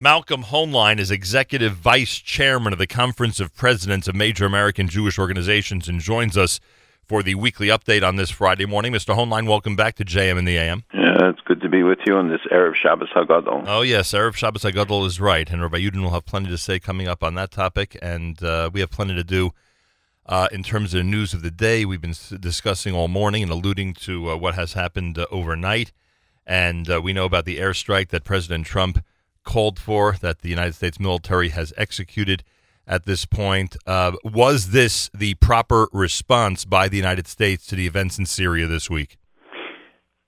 Malcolm Hoenlein is Executive Vice Chairman of the Conference of Presidents of Major American Jewish Organizations and joins us for the weekly update on this Friday morning. Mr. Hoenlein, welcome back to JM in the AM. Yeah, it's good to be with you on this Erev Shabbos HaGadol. Oh, yes, Erev Shabbos HaGadol is right, and Rabbi Yudin will have plenty to say coming up on that topic, and we have plenty to do in terms of the news of the day. We've been discussing all morning and alluding to what has happened overnight, and we know about the airstrike that President Trump called for, that the United States military has executed at this point. Was this the proper response by the United States to the events in Syria this week?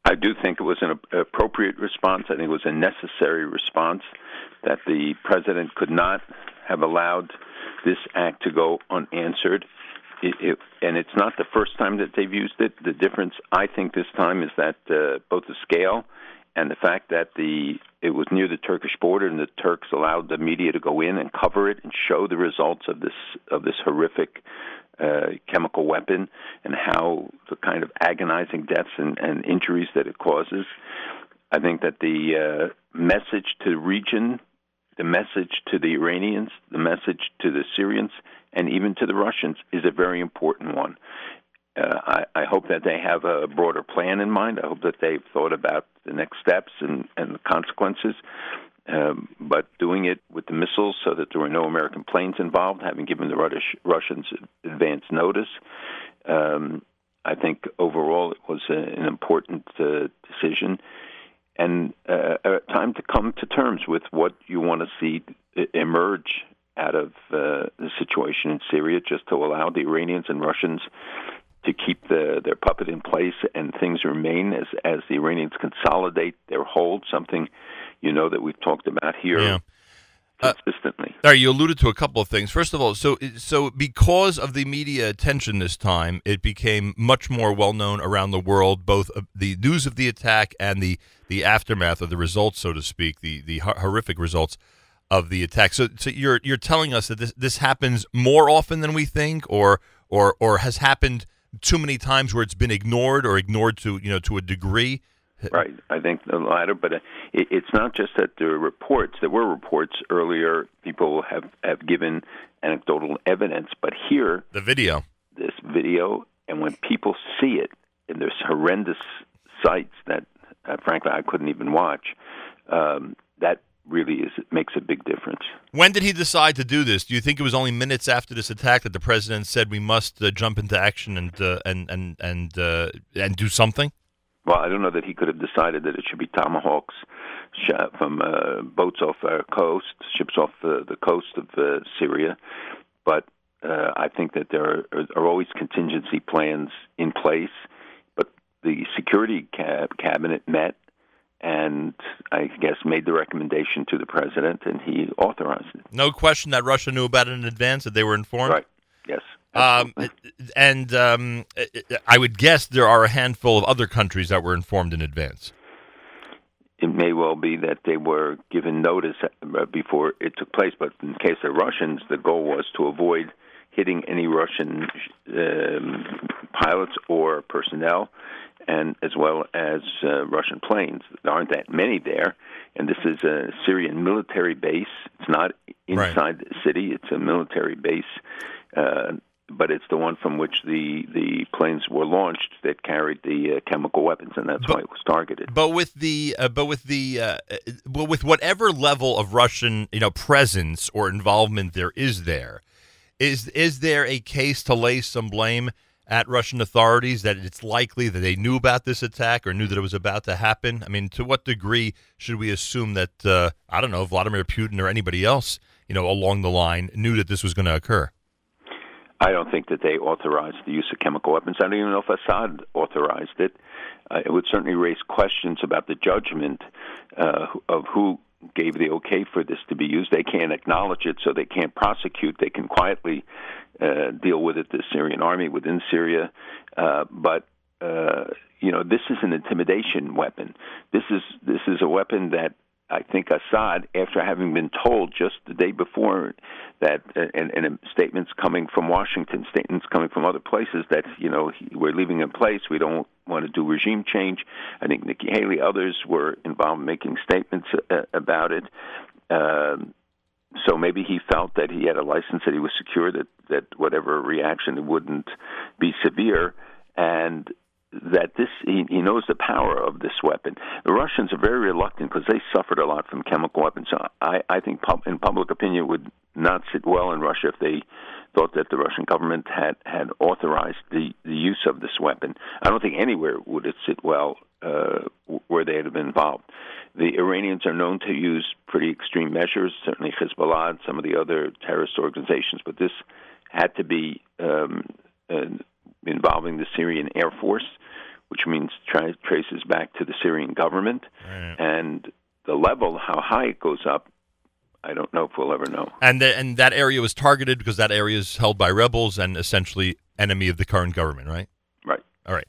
I do think it was an appropriate response. I think it was a necessary response, that the president could not have allowed this act to go unanswered. And it's not the first time that they've used it. The difference, I think, this time is that both the scale and the fact that it was near the Turkish border, and the Turks allowed the media to go in and cover it and show the results of this horrific chemical weapon, and how the kind of agonizing deaths and injuries that it causes. I think that the message to the region, the message to the Iranians, the message to the Syrians, and even to the Russians is a very important one. I hope that they have a broader plan in mind. I hope that they've thought about the next steps and the consequences. But doing it with the missiles so that there were no American planes involved, having given the Russians advance notice, I think overall it was an important decision, and a time to come to terms with what you want to see emerge out of the situation in Syria, just to allow the Iranians and Russians to keep their puppet in place, and things remain as the Iranians consolidate their hold, something that we've talked about here consistently. You alluded to a couple of things. First of all, so because of the media attention this time, it became much more well-known around the world, both the news of the attack and the aftermath of the results, so to speak, the horrific results of the attack. So you're telling us that this happens more often than we think, or has happened too many times where it's been ignored to to a degree? Right, I think the latter, but it's not just that there are reports. There were reports earlier. People have given anecdotal evidence, but here... This video, and when people see it, and there's horrendous sights that, frankly, I couldn't even watch, that really makes a big difference. When did he decide to do this? Do you think it was only minutes after this attack that the president said we must jump into action and do something? Well, I don't know that he could have decided that it should be tomahawks shot from boats off our coast, ships off the coast of Syria, but I think that there are always contingency plans in place. But the security cabinet met, and I guess made the recommendation to the president, and he authorized it. No question that Russia knew about it in advance, that they were informed? Right, yes. I would guess there are a handful of other countries that were informed in advance. It may well be that they were given notice before it took place, but in the case of Russians, the goal was to avoid hitting any Russian pilots or personnel, and as well as Russian planes. There aren't that many there, and this is a Syrian military base. It's not inside the city. It's a military base, but it's the one from which the planes were launched that carried the chemical weapons, and that's why it was targeted. But with the with whatever level of Russian presence or involvement there is there, is there a case to lay some blame at Russian authorities that it's likely that they knew about this attack or knew that it was about to happen? I mean, to what degree should we assume that Vladimir Putin or anybody else, along the line, knew that this was going to occur? I don't think that they authorized the use of chemical weapons. I don't even know if Assad authorized it. It would certainly raise questions about the judgment of who gave the okay for this to be used. They can't acknowledge it, so they can't prosecute. They can quietly deal with it, the Syrian army within Syria. But this is an intimidation weapon. This is a weapon that I think Assad, after having been told just the day before that, and statements coming from Washington, statements coming from other places that, we're leaving in place, we don't want to do regime change. I think Nikki Haley, others were involved in making statements about it. So maybe he felt that he had a license, that he was secure, that whatever reaction wouldn't be severe, and that this he knows the power of this weapon. The Russians are very reluctant because they suffered a lot from chemical weapons. So I think in public opinion it would not sit well in Russia if they thought that the Russian government had authorized the use of this weapon. I don't think anywhere would it sit well where they had been involved. The Iranians are known to use pretty extreme measures, certainly Hezbollah and some of the other terrorist organizations, but this had to be involving the Syrian Air Force, which means traces back to the Syrian government. Right. And the level, how high it goes up, I don't know if we'll ever know. And that area was targeted because that area is held by rebels and essentially enemy of the current government, right? Right. All right.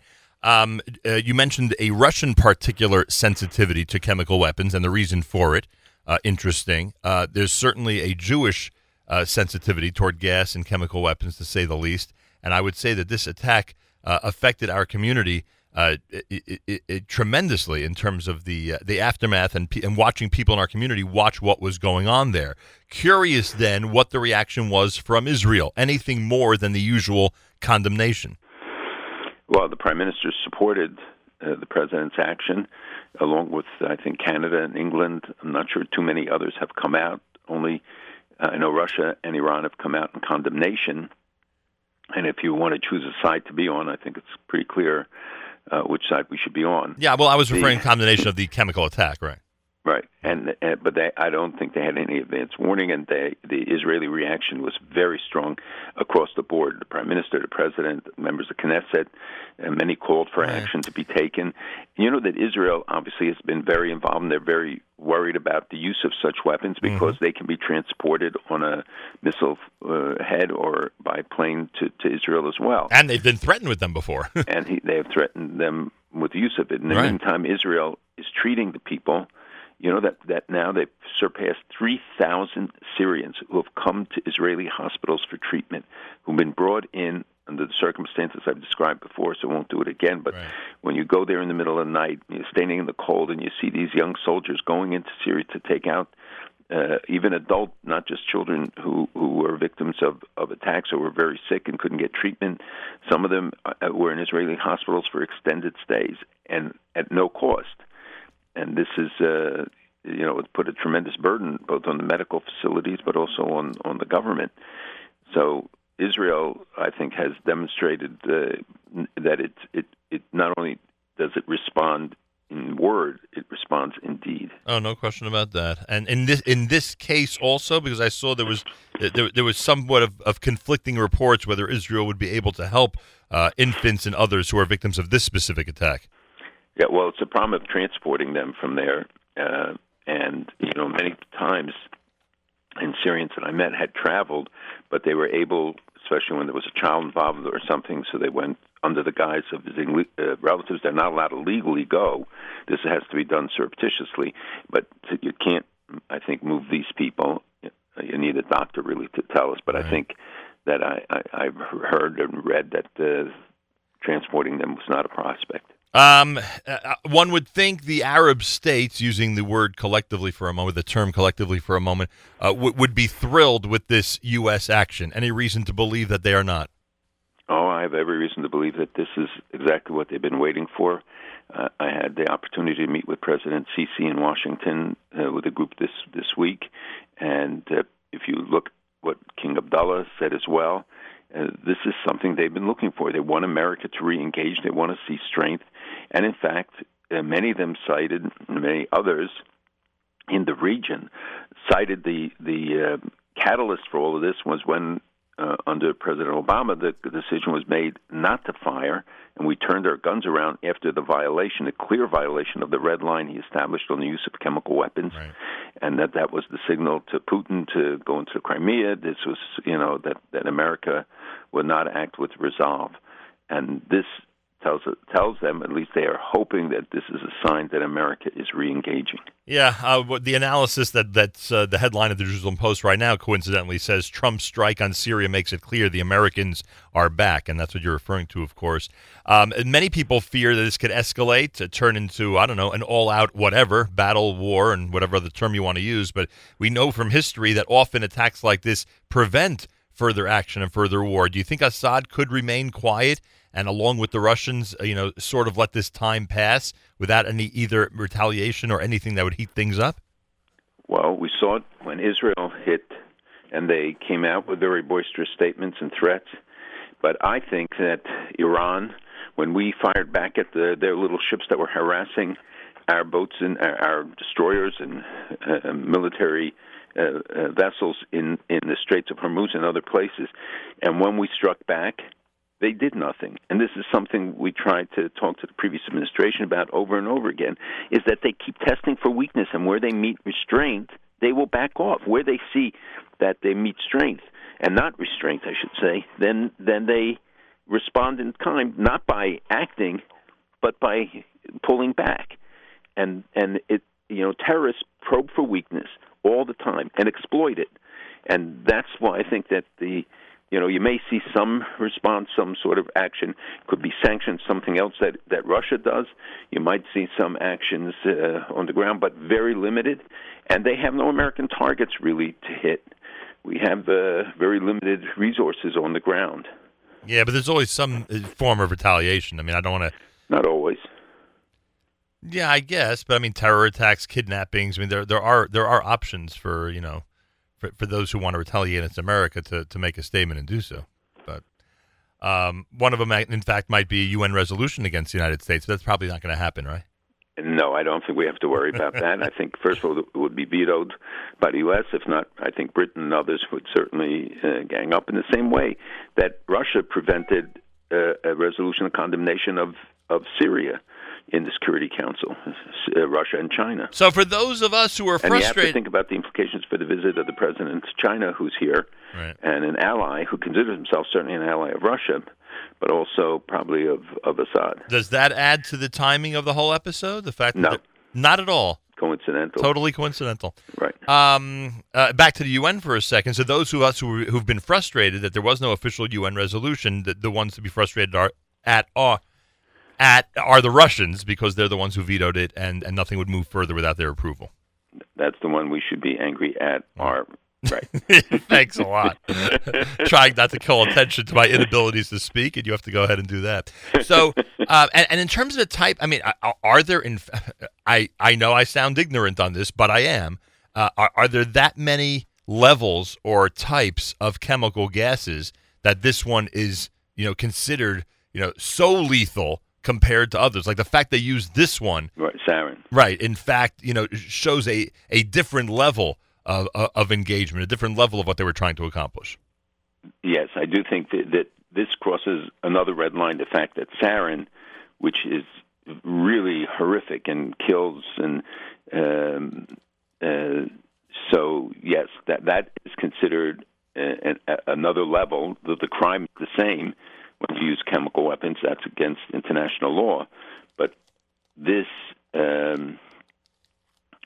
You mentioned a Russian particular sensitivity to chemical weapons and the reason for it. Interesting. There's certainly a Jewish sensitivity toward gas and chemical weapons, to say the least. And I would say that this attack affected our community tremendously in terms of the aftermath and watching people in our community watch what was going on there. Curious then what the reaction was from Israel, anything more than the usual condemnation. Well, the Prime Minister supported the President's action, along with, I think, Canada and England. I'm not sure too many others have come out. Only I know Russia and Iran have come out in condemnation. And if you want to choose a side to be on, I think it's pretty clear which side we should be on. Yeah, well, I was referring to combination of the chemical attack, right? Right, and but I don't think they had any advance warning, and the Israeli reaction was very strong across the board. The Prime Minister, the President, members of Knesset, and many called for action to be taken. You know that Israel obviously has been very involved, and they're very worried about the use of such weapons because they can be transported on a missile head or by plane to Israel as well. And they've been threatened with them before. And they have threatened them with the use of it. In the meantime, Israel is treating the people. You know that now they've surpassed 3,000 Syrians who have come to Israeli hospitals for treatment, who've been brought in under the circumstances I've described before, so I won't do it again. But when you go there in the middle of the night, you're standing in the cold, and you see these young soldiers going into Syria to take out even adult, not just children, who were victims of attacks or were very sick and couldn't get treatment. Some of them were in Israeli hospitals for extended stays and at no cost. And this is, it's put a tremendous burden both on the medical facilities but also on the government. So Israel, I think, has demonstrated that it not only does it respond in word, it responds in deed. Oh, no question about that. And in this case also, because I saw there was somewhat of conflicting reports whether Israel would be able to help infants and others who are victims of this specific attack. Yeah, well, it's a problem of transporting them from there, and many times, and Syrians that I met had traveled, but they were able, especially when there was a child involved or something, so they went under the guise of visiting relatives. They're not allowed to legally go. This has to be done surreptitiously, but you can't, I think, move these people. You need a doctor really to tell us, but I think that I've heard and read that transporting them was not a prospect. One would think the Arab states, using the word collectively for a moment, the term collectively for a moment, would be thrilled with this U.S. action. Any reason to believe that they are not? Oh, I have every reason to believe that this is exactly what they've been waiting for. I had the opportunity to meet with President Sisi in Washington with a group this week. And if you look what King Abdullah said as well, this is something they've been looking for. They want America to re-engage. They want to see strength. And, in fact, many of them cited, many others in the region cited the catalyst for all of this was when, under President Obama, the decision was made not to fire, and we turned our guns around after the violation, a clear violation of the red line he established on the use of chemical weapons, and that was the signal to Putin to go into Crimea. This was, that America would not act with resolve. And this tells them, at least they are hoping, that this is a sign that America is re-engaging. Yeah, the analysis that's the headline of the Jerusalem Post right now, coincidentally, says Trump's strike on Syria makes it clear the Americans are back, and that's what you're referring to, of course. And many people fear that this could escalate, turn into, I don't know, an all-out whatever, battle, war, and whatever other term you want to use, but we know from history that often attacks like this prevent further action and further war. Do you think Assad could remain quiet and, along with the Russians, sort of let this time pass without any either retaliation or anything that would heat things up? Well, we saw it when Israel hit, and they came out with very boisterous statements and threats. But I think that Iran, when we fired back at their little ships that were harassing our boats and our destroyers and military vessels in the Straits of Hormuz and other places, and when we struck back, they did nothing. And this is something we tried to talk to the previous administration about over and over again, is that they keep testing for weakness, and where they meet restraint, they will back off. Where they see that they meet strength, and not restraint, I should say, then they respond in kind, not by acting, but by pulling back. And it, terrorists probe for weakness all the time and exploit it. And that's why I think that you may see some response, some sort of action. Could be sanctions, something else that Russia does. You might see some actions on the ground, but very limited. And they have no American targets, really, to hit. We have very limited resources on the ground. Yeah, but there's always some form of retaliation. I mean, I don't want to... Not always. Yeah, I guess. But, I mean, terror attacks, kidnappings. I mean, there are options for, for those who want to retaliate against America to make a statement and do so. But one of them, in fact, might be a UN resolution against the United States. That's probably not going to happen, right? No, I don't think we have to worry about that. I think, first of all, it would be vetoed by the U.S. If not, I think Britain and others would certainly gang up in the same way that Russia prevented a resolution of condemnation of Syria in the Security Council, Russia and China. So for those of us who are frustrated... And you have to think about the implications for the visit of the president to China, who's here, right, and an ally who considers himself certainly an ally of Russia, but also probably of Assad. Does that add to the timing of the whole episode? The fact that not at all. Coincidental. Totally coincidental. Right. Back to the UN for a second. So those of us who've been frustrated that there was no official UN resolution, the ones to be frustrated are the Russians, because they're the ones who vetoed it, and nothing would move further without their approval. That's the one we should be angry at. Right. Thanks a lot. Trying not to call attention to my inabilities to speak, and you have to go ahead and do that. So, and in terms of the type, I mean, are there? I know I sound ignorant on this, but I am. Are there that many levels or types of chemical gases that this one is, considered, so lethal compared to others? Like the fact they used this one, right, sarin, right, in fact, shows a different level of engagement, a different level of what they were trying to accomplish. Yes, I do think that this crosses another red line, the fact that sarin, which is really horrific and kills, and so yes, that is considered another level. The crime is the same. When you use chemical weapons, that's against international law. But this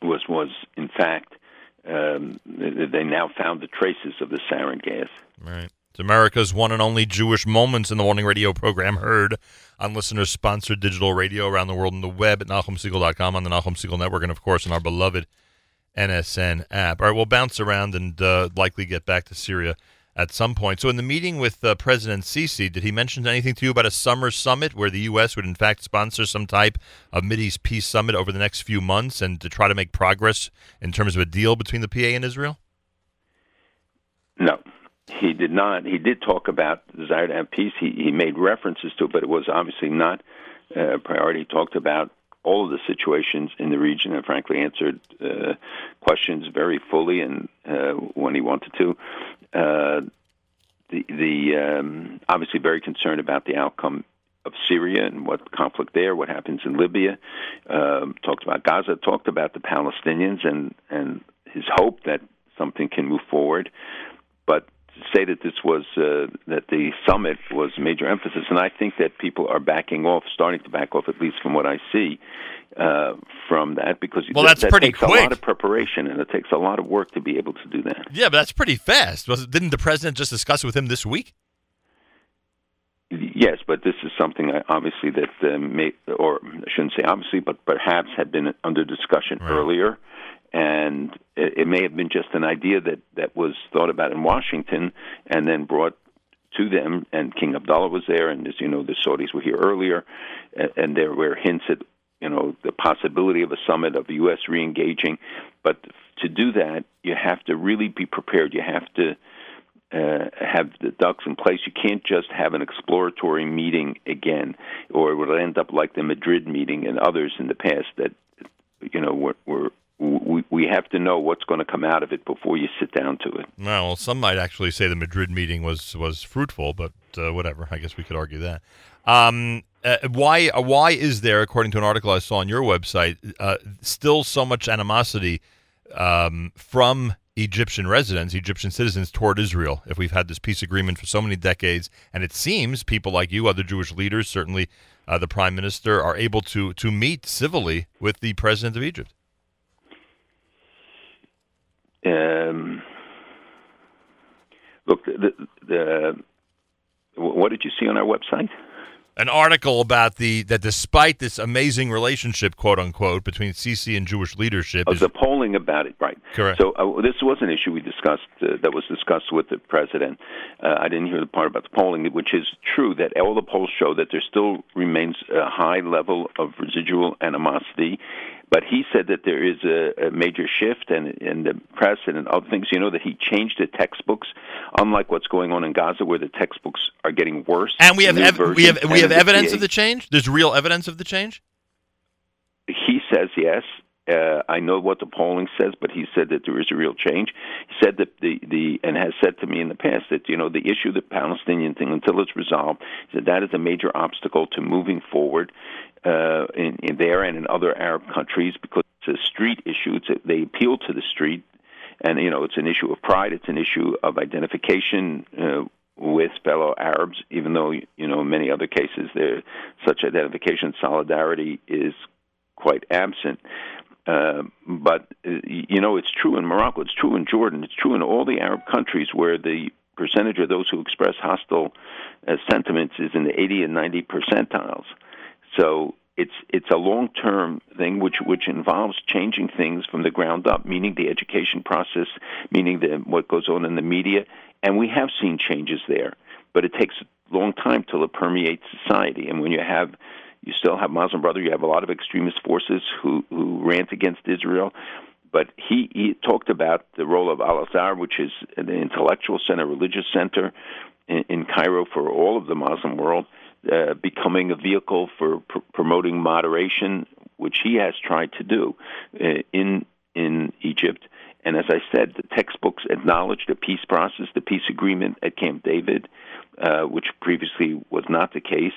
was in fact, they now found the traces of the sarin gas. Right. It's America's one and only Jewish Moments in the Morning radio program, heard on listener-sponsored digital radio around the world on the web at NahumSiegel.com, on the Nahum Siegel Network, and, of course, on our beloved NSN app. All right, we'll bounce around and likely get back to Syria at some point. So in the meeting with President Sisi, did he mention anything to you about a summer summit where the U.S. would in fact sponsor some type of Mideast peace summit over the next few months and to try to make progress in terms of a deal between the PA and Israel? No, he did not. He did talk about the desire to have peace. He made references to it, but it was obviously not a priority. He talked about all of the situations in the region and frankly answered questions very fully and when he wanted to. Obviously very concerned about the outcome of Syria and what conflict there, what happens in Libya, talked about Gaza, talked about the Palestinians and his hope that something can move forward, but stated this was that the summit was major emphasis, and I think that people are backing off, starting to back off, at least from what I see, from that, because that pretty takes quick. A lot of preparation, and it takes a lot of work to be able to do that. Yeah, but that's pretty fast. Didn't the president just discuss it with him this week? Yes, but this is something obviously that I shouldn't say obviously, but perhaps had been under discussion earlier. And it may have been just an idea that was thought about in Washington and then brought to them. And King Abdullah was there, and as you know, the Saudis were here earlier, and there were hints at the possibility of a summit of the U.S. reengaging. But to do that, you have to really be prepared. You have to have the ducks in place. You can't just have an exploratory meeting again, or it would end up like the Madrid meeting and others in the past that we have to know what's going to come out of it before you sit down to it. Well, some might actually say the Madrid meeting was fruitful, but whatever. I guess we could argue that. Why is there, according to an article I saw on your website, still so much animosity from Egyptian citizens toward Israel, if we've had this peace agreement for so many decades? And it seems people like you, other Jewish leaders, certainly the prime minister, are able to meet civilly with the president of Egypt. Look, what did you see on our website? An article about that despite this amazing relationship, quote unquote, between Sisi and Jewish leadership. The polling about it, right? Correct. So this was an issue we discussed that was discussed with the president. I didn't hear the part about the polling, which is true that all the polls show that there still remains a high level of residual animosity. But he said that there is a major shift, and the press and other things, that he changed the textbooks, unlike what's going on in Gaza, where the textbooks are getting worse. And we have evidence of the change? There's real evidence of the change? He says yes. I know what the polling says, but he said that there is a real change. He said that and has said to me in the past that, the issue, the Palestinian thing, until it's resolved, that is a major obstacle to moving forward in there and in other Arab countries, because it's a street issue. They appeal to the street, and, it's an issue of pride. It's an issue of identification with fellow Arabs, even though, in many other cases, such identification, solidarity is quite absent. But, it's true in Morocco, it's true in Jordan, it's true in all the Arab countries where the percentage of those who express hostile sentiments is in the 80 and 90 percentiles. So it's a long-term thing which involves changing things from the ground up, meaning the education process, meaning what goes on in the media. And we have seen changes there, but it takes a long time till it permeates society. And when you still have Muslim Brotherhood. You have a lot of extremist forces who rant against Israel. But he talked about the role of Al Azhar, which is an intellectual center, religious center in Cairo for all of the Muslim world, becoming a vehicle for promoting moderation, which he has tried to do in Egypt. And as I said, the textbooks acknowledge the peace process, the peace agreement at Camp David, which previously was not the case.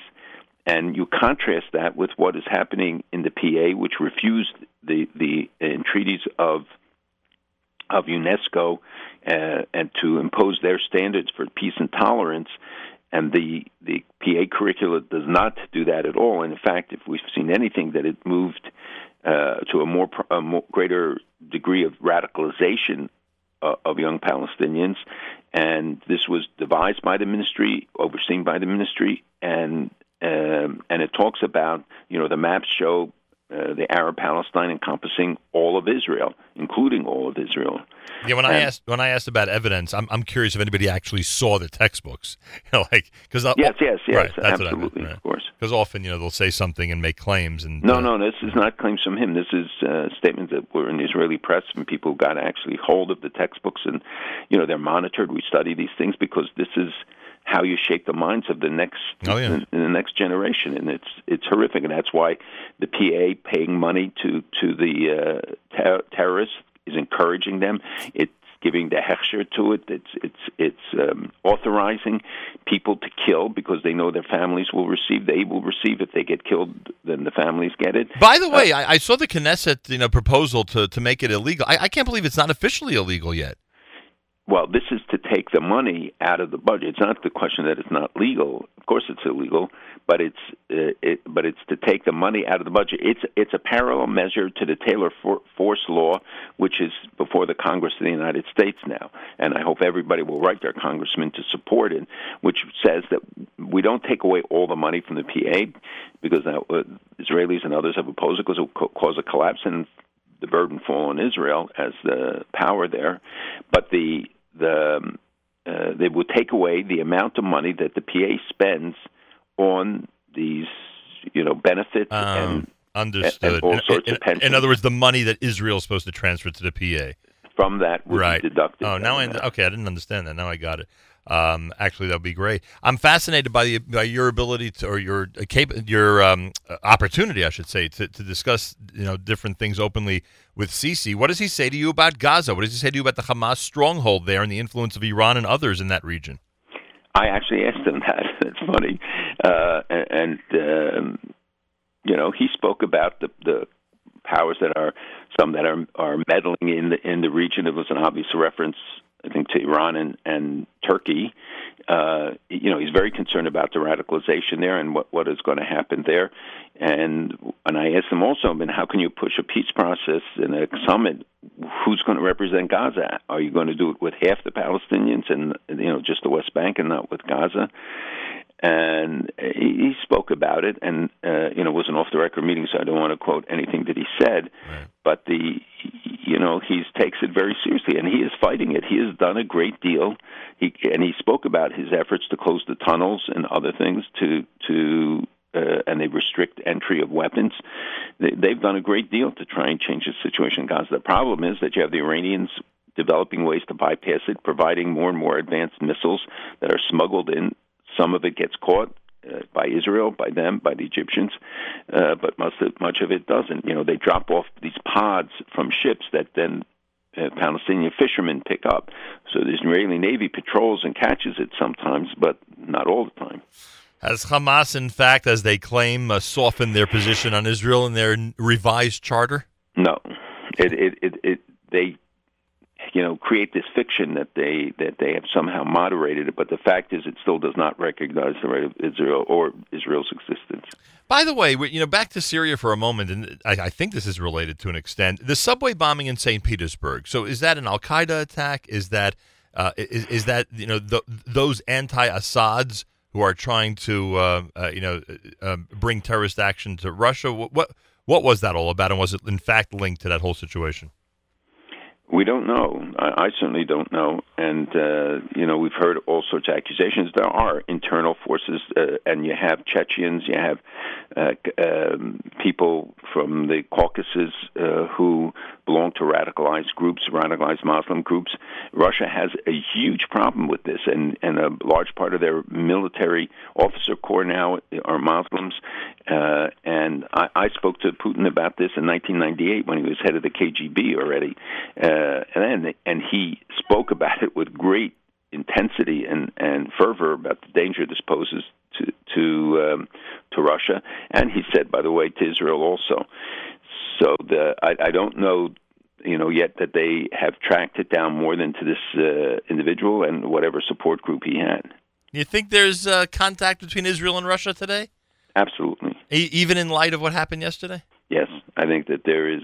And you contrast that with what is happening in the PA, which refused the entreaties of UNESCO and to impose their standards for peace and tolerance. And the PA curricula does not do that at all. And in fact, if we've seen anything, that it moved to a more greater degree of radicalization of young Palestinians, and this was devised by the ministry, overseen by the ministry, and it talks about, the maps show the Arab Palestine encompassing all of Israel, including all of Israel. Yeah, when I asked about evidence, I'm curious if anybody actually saw the textbooks, because yes, right, that's absolutely, what I meant, right. Of course. Because often, they'll say something and make claims, and no, this is not claims from him. This is statements that were in the Israeli press, and people got actually hold of the textbooks, and they're monitored. We study these things because this is how you shape the minds of the next the next generation, and it's horrific, and that's why the PA paying money to the terrorists is encouraging them. It's giving the hechsher to it. It's authorizing people to kill because they know their families will receive. They will receive if they get killed, then the families get it. By the way, I saw the Knesset proposal to make it illegal. I can't believe it's not officially illegal yet. well, this is to take the money out of the budget. It's not the question that it's not legal. Of course, it's illegal, but it's to take the money out of the budget. It's a parallel measure to the Taylor Force Law, which is before the Congress of the United States now, and I hope everybody will write their congressman to support it, which says that we don't take away all the money from the PA because now, Israelis and others have opposed it because it will cause a collapse and the burden fall on Israel as the power there, but they will take away the amount of money that the PA spends on these, benefits and all sorts of pensions. In other words, the money that Israel is supposed to transfer to the PA from that would be deducted. Oh, now okay, I didn't understand that. Now I got it. Actually, that would be great. I'm fascinated by your ability to, or your opportunity, I should say, to discuss different things openly with Sisi. What does he say to you about Gaza? What does he say to you about the Hamas stronghold there and the influence of Iran and others in that region? I actually asked him that. That's funny. He spoke about the powers that are some that are meddling in the region. It was an obvious reference, I think, to Iran and Turkey. He's very concerned about the radicalization there and what is going to happen there. And I asked him also, how can you push a peace process in a summit? Who's going to represent Gaza? Are you going to do it with half the Palestinians and just the West Bank and not with Gaza? And he spoke about it, and it was an off-the-record meeting, so I don't want to quote anything that he said. Right. But he takes it very seriously, and he is fighting it. He has done a great deal, and he spoke about his efforts to close the tunnels and other things and they restrict entry of weapons. They've done a great deal to try and change the situation in Gaza. The problem is that you have the Iranians developing ways to bypass it, providing more and more advanced missiles that are smuggled in. Some of it gets caught by Israel, by them, by the Egyptians, but much of it doesn't. They drop off these pods from ships that then Palestinian fishermen pick up. So the Israeli Navy patrols and catches it sometimes, but not all the time. Has Hamas, in fact, as they claim, softened their position on Israel in their revised charter? No. They create this fiction that they have somehow moderated it, but the fact is it still does not recognize the right of Israel or Israel's existence. By the way, back to Syria for a moment, and I think this is related to an extent. The subway bombing in St. Petersburg. So, is that an Al-Qaeda attack? Is that those anti-Assads who are trying to bring terrorist action to Russia? What was that all about, and was it in fact linked to that whole situation? We don't know. I certainly don't know. And, we've heard all sorts of accusations. There are internal forces, and you have Chechens, you have people from the Caucasus who belong to radicalized Muslim groups. Russia has a huge problem with this, and a large part of their military officer corps now are Muslims. And I spoke to Putin about this in 1998 when he was head of the KGB already. And he spoke about it with great intensity and fervor about the danger this poses to Russia, and he said, by the way, to Israel also. So I don't know, yet that they have tracked it down more than to this individual and whatever support group he had. Do you think there's contact between Israel and Russia today? Absolutely. Even in light of what happened yesterday? Yes, I think that there is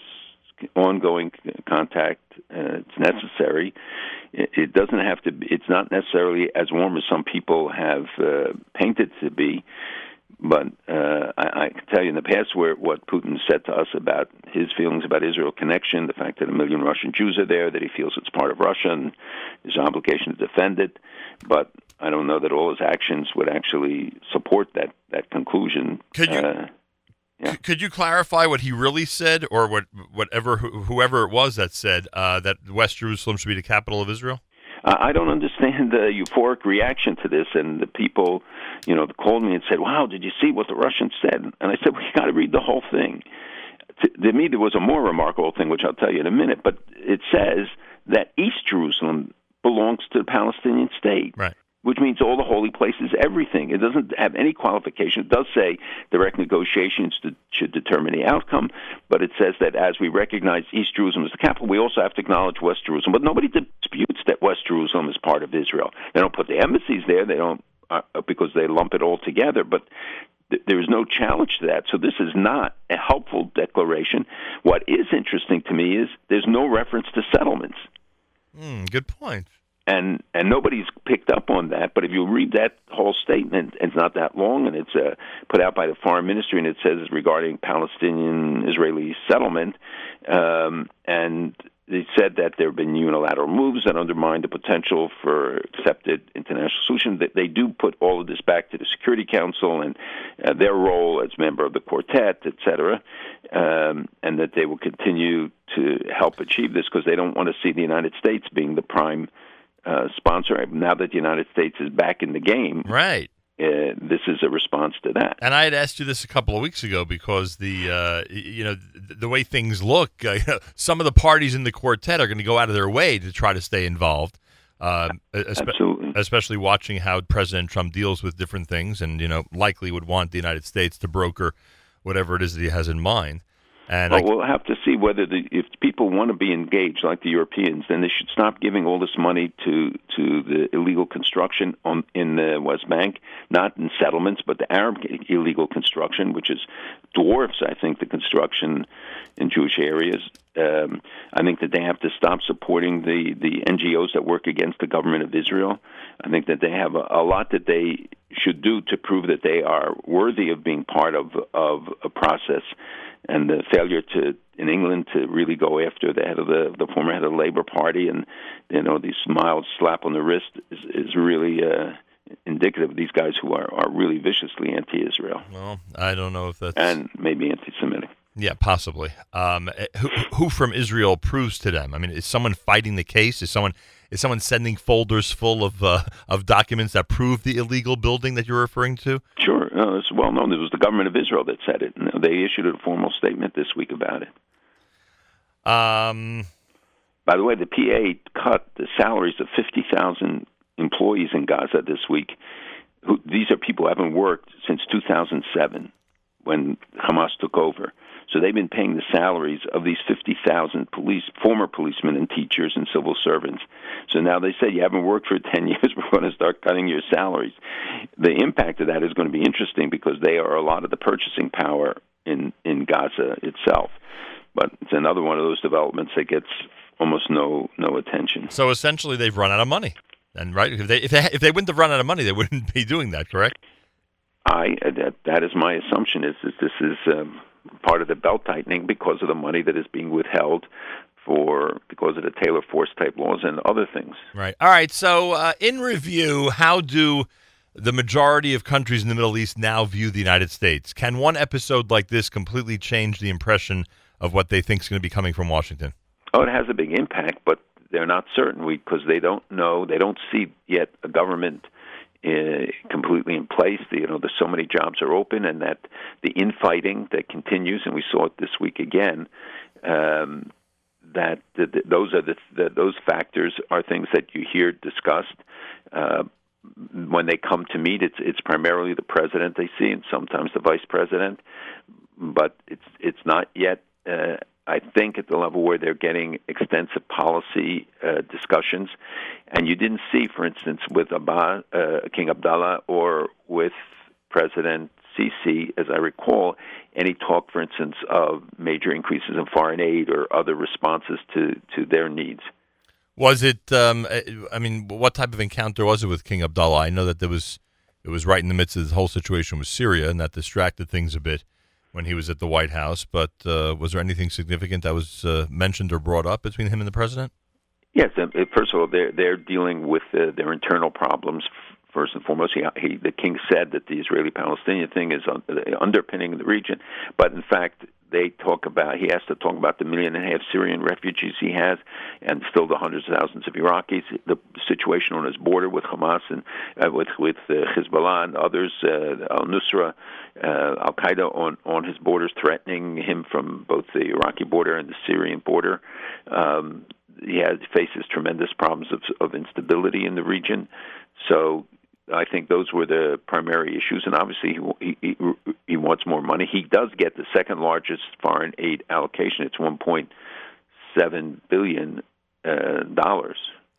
ongoing contact. It's necessary. It doesn't have to be, it's not necessarily as warm as some people have painted to be, but I can tell you in the past what Putin said to us about his feelings about Israel connection, the fact that 1 million Russian Jews are there, that he feels it's part of Russia and his obligation to defend it, but I don't know that all his actions would actually support that conclusion. Could you... Yeah. Could you clarify what he really said, or whoever it was that said that West Jerusalem should be the capital of Israel? I don't understand the euphoric reaction to this, and the people, called me and said, "Wow, did you see what the Russians said?" And I said, "Well, you got to read the whole thing." To me, there was a more remarkable thing, which I'll tell you in a minute. But it says that East Jerusalem belongs to the Palestinian state, right? Which means all the holy places, everything. It doesn't have any qualification. It does say direct negotiations should determine the outcome, but it says that as we recognize East Jerusalem as the capital, we also have to acknowledge West Jerusalem. But nobody disputes that West Jerusalem is part of Israel. They don't put the embassies there. They don't because they lump it all together. But there is no challenge to that. So this is not a helpful declaration. What is interesting to me is there's no reference to settlements. Good point. And nobody's picked up on that. But if you read that whole statement, it's not that long, and it's put out by the Foreign Ministry, and it says regarding Palestinian-Israeli settlement, and it said that there have been unilateral moves that undermine the potential for accepted international solution. That they do put all of this back to the Security Council and their role as member of the Quartet, et cetera, and that they will continue to help achieve this because they don't want to see the United States being the prime sponsor. Now that the United States is back in the game, right? This is a response to that. And I had asked you this a couple of weeks ago because the way things look, some of the parties in the quartet are going to go out of their way to try to stay involved. Absolutely. Especially watching how President Trump deals with different things, and likely would want the United States to broker whatever it is that he has in mind. And we'll have to see whether if people want to be engaged like the Europeans, then they should stop giving all this money to the illegal construction in the West Bank, not in settlements, but the Arab illegal construction, which is dwarfs, I think, the construction in Jewish areas. I think that they have to stop supporting the NGOs that work against the government of Israel. I think that they have a lot that they should do to prove that they are worthy of being part of a process. And the failure in England to really go after the head of the former head of the Labour Party, and this mild slap on the wrist is really indicative of these guys who are really viciously anti-Israel. Well, I don't know if that's... And maybe anti-Semitic. Yeah, possibly. Who from Israel proves to them? I mean, is someone fighting the case? Is someone sending folders full of documents that prove the illegal building that you're referring to? Sure. It's well known. It was the government of Israel that said it. And they issued a formal statement this week about it. By the way, the PA cut the salaries of 50,000 employees in Gaza this week. These are people who haven't worked since 2007 when Hamas took over. So they've been paying the salaries of these 50,000 former policemen and teachers and civil servants. So now they say, you haven't worked for 10 years, we're going to start cutting your salaries. The impact of that is going to be interesting because they are a lot of the purchasing power in Gaza itself. But it's another one of those developments that gets almost no attention. So essentially they've run out of money. And right, if they wouldn't have run out of money, they wouldn't be doing that, correct? That is my assumption, is that this is... part of the belt-tightening because of the money that is being withheld because of the Taylor Force-type laws and other things. Right. All right, so in review, how do the majority of countries in the Middle East now view the United States? Can one episode like this completely change the impression of what they think is going to be coming from Washington? Oh, it has a big impact, but they're not certain because they don't know, they don't see yet a government completely in place. There's so many jobs are open, and that the infighting that continues, and we saw it this week again. Those factors are things that you hear discussed when they come to meet. It's primarily the president they see, and sometimes the vice president, but it's not yet. I think at the level where they're getting extensive policy discussions, and you didn't see, for instance, with King Abdullah or with President Sisi, as I recall, any talk, for instance, of major increases in foreign aid or other responses to their needs. Was it? What type of encounter was it with King Abdullah? I know that it was right in the midst of the whole situation with Syria, and that distracted things a bit when he was at the White House, but was there anything significant that was mentioned or brought up between him and the president? Yes, first of all, they're dealing with their internal problems first and foremost. The king said that the Israeli-Palestinian thing is underpinning the region, but in fact, he has to talk about the 1.5 million Syrian refugees he has, and still the hundreds of thousands of Iraqis, the situation on his border with Hamas and with Hezbollah and others, Al Nusra, Al-Qaeda on his borders, threatening him from both the Iraqi border and the Syrian border. He faces tremendous problems of instability in the region. So I think those were the primary issues, and obviously he wants more money. He does get the second largest foreign aid allocation. It's $1.7 billion.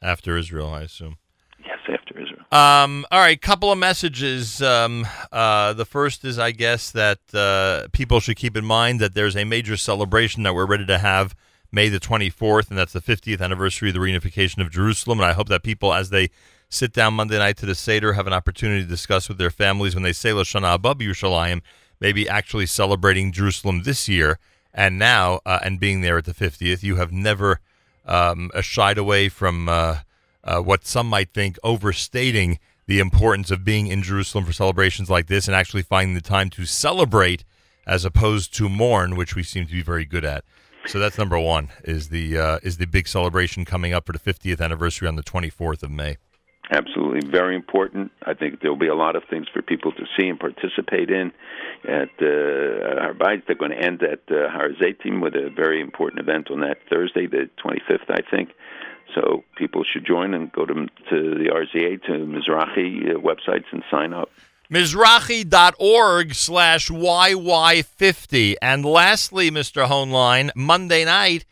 After Israel, I assume. Yes, after Israel. All right, couple of messages. The first is, I guess, that people should keep in mind that there's a major celebration that we're ready to have May the 24th, and that's the 50th anniversary of the reunification of Jerusalem. And I hope that people, as they sit down Monday night to the Seder, have an opportunity to discuss with their families when they say L'shanah Haba B'Yerushalayim, maybe actually celebrating Jerusalem this year and now, and being there at the 50th. You have never shied away from what some might think overstating the importance of being in Jerusalem for celebrations like this, and actually finding the time to celebrate as opposed to mourn, which we seem to be very good at. So that's number one, is the big celebration coming up for the 50th anniversary on the 24th of May. Absolutely. Very important. I think there'll be a lot of things for people to see and participate in. At Harbayit, they're going to end at Harzatim with a very important event on that Thursday, the 25th, I think. So people should join and go to the RZA, to Mizrahi websites and sign up. Mizrahi.org/YY50. And lastly, Mr. Hoenlein, Monday night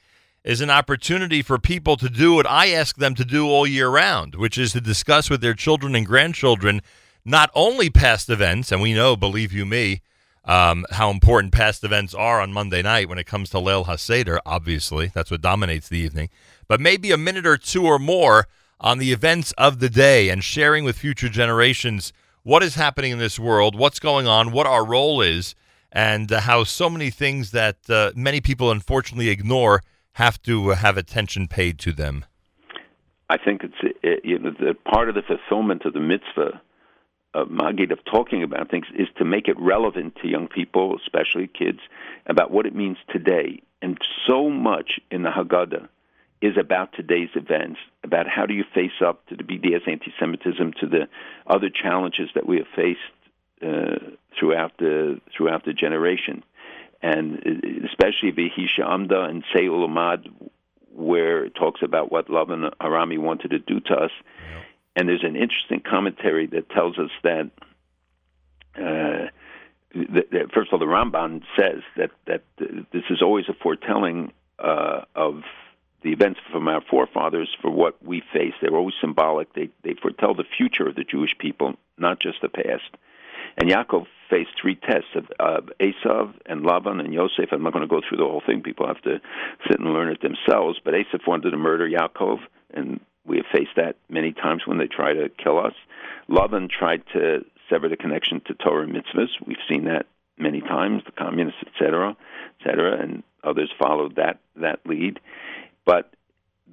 is an opportunity for people to do what I ask them to do all year round, which is to discuss with their children and grandchildren not only past events, and we know, believe you me, how important past events are on Monday night when it comes to Leil HaSeder, obviously. That's what dominates the evening. But maybe a minute or two or more on the events of the day and sharing with future generations what is happening in this world, what's going on, what our role is, and how so many things that many people unfortunately ignore have to have attention paid to them. I think it's you know, the part of the fulfillment of the mitzvah of Magid, of talking about things, is to make it relevant to young people, especially kids, about what it means today. And so much in the Haggadah is about today's events, about how do you face up to the BDS anti-Semitism, to the other challenges that we have faced throughout the generation. And especially V'hisha Amda and Sei Ulamad, where it talks about what Laban Arami wanted to do to us. Yeah. And there's an interesting commentary that tells us that, first of all, the Ramban says that this is always a foretelling of the events from our forefathers for what we face. They're always symbolic. They foretell the future of the Jewish people, not just the past. And Yaakov faced three tests of Esav and Laban and Yosef. I'm not going to go through the whole thing. People have to sit and learn it themselves. But Esav wanted to murder Yaakov, and we have faced that many times when they try to kill us. Laban tried to sever the connection to Torah and mitzvahs. We've seen that many times, the communists, et cetera, and others followed that lead. But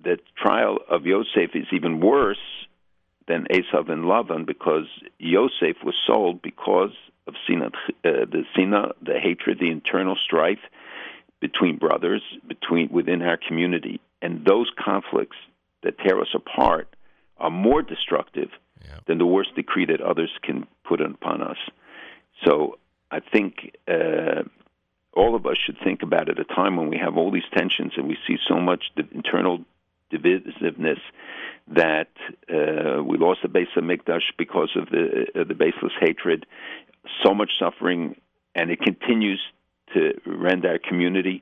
the trial of Yosef is even worse than Esav and Lavan, because Yosef was sold because of Sina, the hatred, the internal strife between brothers, within our community. And those conflicts that tear us apart are more destructive than the worst decree that others can put upon us. So I think all of us should think about, at a time when we have all these tensions and we see so much internal divisiveness, that we lost the Beis HaMikdash because of the baseless hatred, so much suffering, and it continues to rend our community,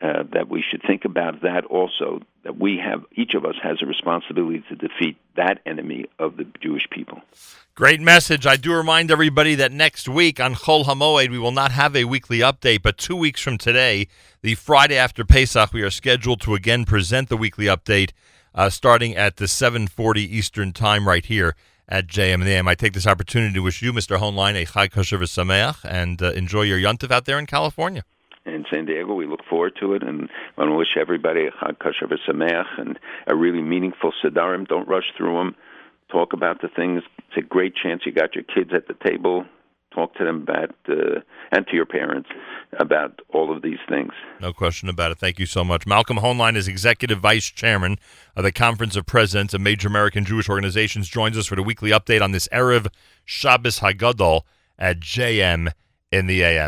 that we should think about that also, that we have, each of us has a responsibility to defeat that enemy of the Jewish people. Great message. I do remind everybody that next week on Chol HaMoed, we will not have a weekly update, but 2 weeks from today, the Friday after Pesach, we are scheduled to again present the weekly update, starting at the 7:40 Eastern Time right here at JM and the AM. I take this opportunity to wish you, Mr. Hoenlein, a Chag Kosher V'Sameach, and enjoy your Yontif out there in California. In San Diego, we look forward to it, and I want to wish everybody a Chag Kosher V'Sameach and a really meaningful Sedarim. Don't rush through them. Talk about the things. It's a great chance. You got your kids at the table. Talk to them about, and to your parents, about all of these things. No question about it. Thank you so much. Malcolm Hoenlein is Executive Vice Chairman of the Conference of Presidents of Major American Jewish Organizations. Joins us for the weekly update on this Erev Shabbos HaGadol at JM in the AM.